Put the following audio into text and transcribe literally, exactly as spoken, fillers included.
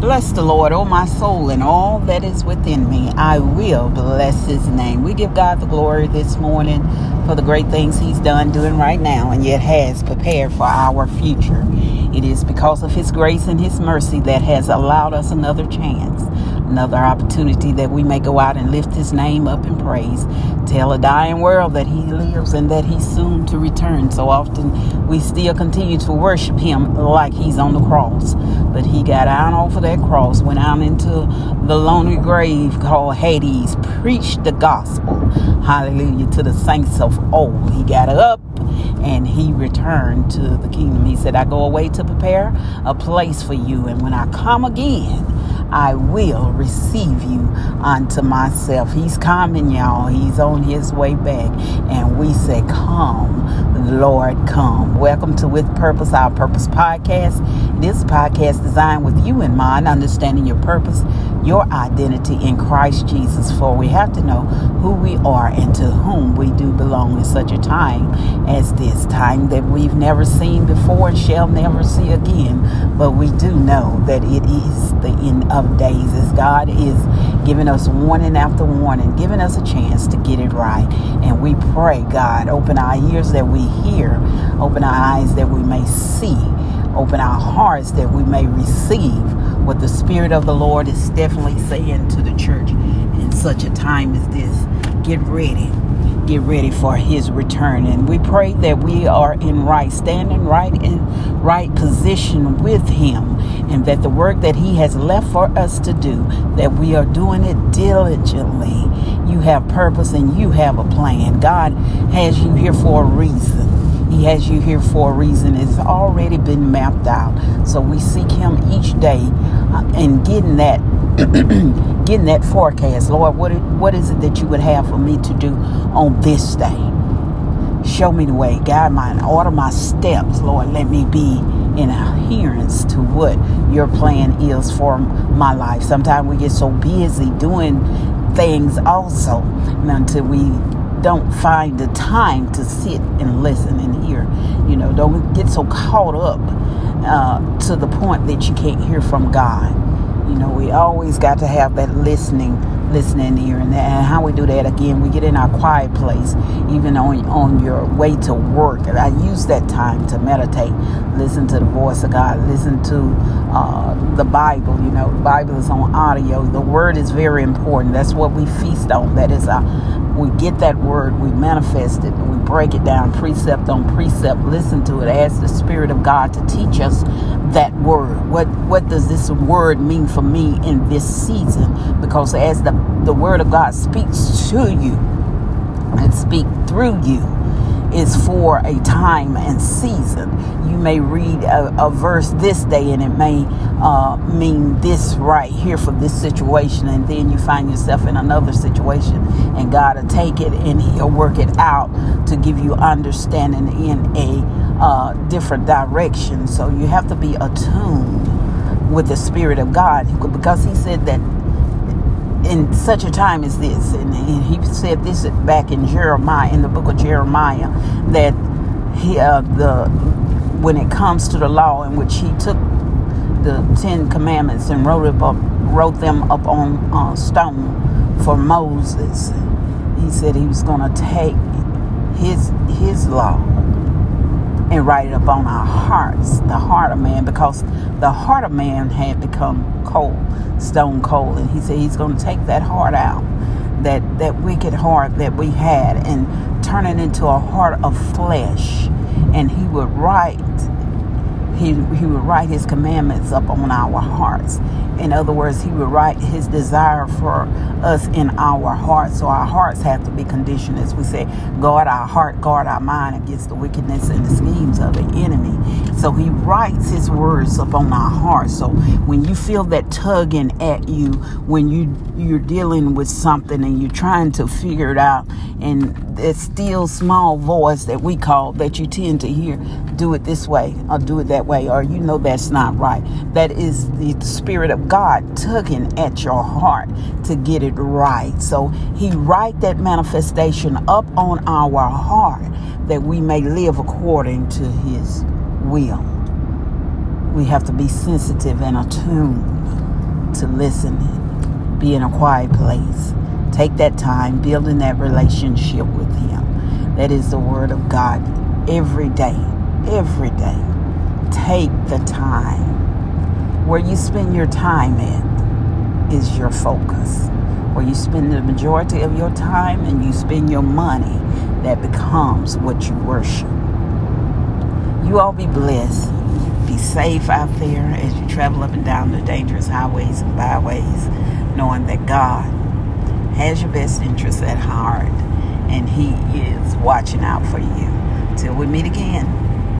Bless the Lord, oh my soul, and all that is within me. I will bless his name. We give God the glory this morning for the great things he's done, doing right now, and yet has prepared for our future. It is because of his grace and his mercy that has allowed us another chance, another opportunity that we may go out and lift his name up in praise, tell a dying world that he lives and that he's soon to return. So often we still continue to worship him like he's on the cross. But he got out off of that cross, went out into the lonely grave called Hades, preached the gospel, hallelujah, to the saints of old. He got up and he returned to the kingdom. He said, I go away to prepare a place for you. And when I come again, I will receive you unto myself. He's coming, y'all. He's on his way back. And we say, come, Lord, come. Welcome to With Purpose, Our Purpose podcast. This podcast designed with you in mind, understanding your purpose, your identity in Christ Jesus. For we have to know who we are and to whom we do belong in such a time as this, time that we've never seen before and shall never see again. But we do know that it is the end of days, as God is giving us warning after warning, giving us a chance to get it right. And we pray, God, open our ears that we hear, open our eyes that we may see, open our hearts that we may receive what the Spirit of the Lord is definitely saying to the church in such a time as this. Get ready. Get ready for his return. And we pray that we are in right standing, right in right position with him, and that the work that he has left for us to do, that we are doing it diligently. You have purpose and you have a plan. God has you here for a reason. He has you here for a reason. It's already been mapped out. So we seek him each day and getting that getting that forecast. Lord, what what is it that you would have for me to do on this day? Show me the way, guide mine, order my steps, Lord. Let me be in adherence to what your plan is for my life. Sometimes we get so busy doing things also until we don't find the time to sit and listen and hear. You know, don't get so caught up uh, to the point that you can't hear from God. You know, we always got to have that listening, listening ear. And, and how we do that, again, we get in our quiet place, even on, on your way to work. And I use that time to meditate, listen to the voice of God, listen to uh, the Bible. You know, the Bible is on audio. The word is very important. That's what we feast on. That is our, we get that word, we manifest it, and we break it down precept on precept, listen to it, ask the Spirit of God to teach us that word. What what does this word mean for me in this season? Because as the, the word of God speaks to you and speak through you, it's for a time and season. You may read a, a verse this day and it may uh, mean this right here for this situation, and then you find yourself in another situation, and God will take it and he'll work it out to give you understanding in a Uh, different directions. So you have to be attuned with the Spirit of God, because he said that in such a time as this, and, and he said this back in Jeremiah, in the book of Jeremiah, that he, uh, the when it comes to the law, in which he took the Ten Commandments and wrote it up, wrote them up on uh, stone for Moses. He said he was going to take his his law and write it upon our hearts, the heart of man, because the heart of man had become cold, stone cold. And he said he's going to take that heart out, that, that wicked heart that we had, and turn it into a heart of flesh. And he would write, he, he would write his commandments up on our hearts. In other words, he would write his desire for us in our hearts. So our hearts have to be conditioned, as we say, guard our heart, guard our mind against the wickedness and the schemes of the enemy. So he writes his words upon our hearts. So when you feel that tugging at you, when you, you're dealing with something and you're trying to figure it out, and that still small voice that we call, that you tend to hear, do it this way or do it that way, or you know that's not right. That is the Spirit of God tugging at your heart to get it right. So he write that manifestation up on our heart, that we may live according to his will. We have to be sensitive and attuned to listen and be in a quiet place. Take that time building that relationship with Him. That is the Word of God every day. Every day. Take the time. Where you spend your time at is your focus. Where you spend the majority of your time and you spend your money, that becomes what you worship. You all be blessed. Be safe out there as you travel up and down the dangerous highways and byways, knowing that God has your best interests at heart and He is watching out for you. Till we meet again.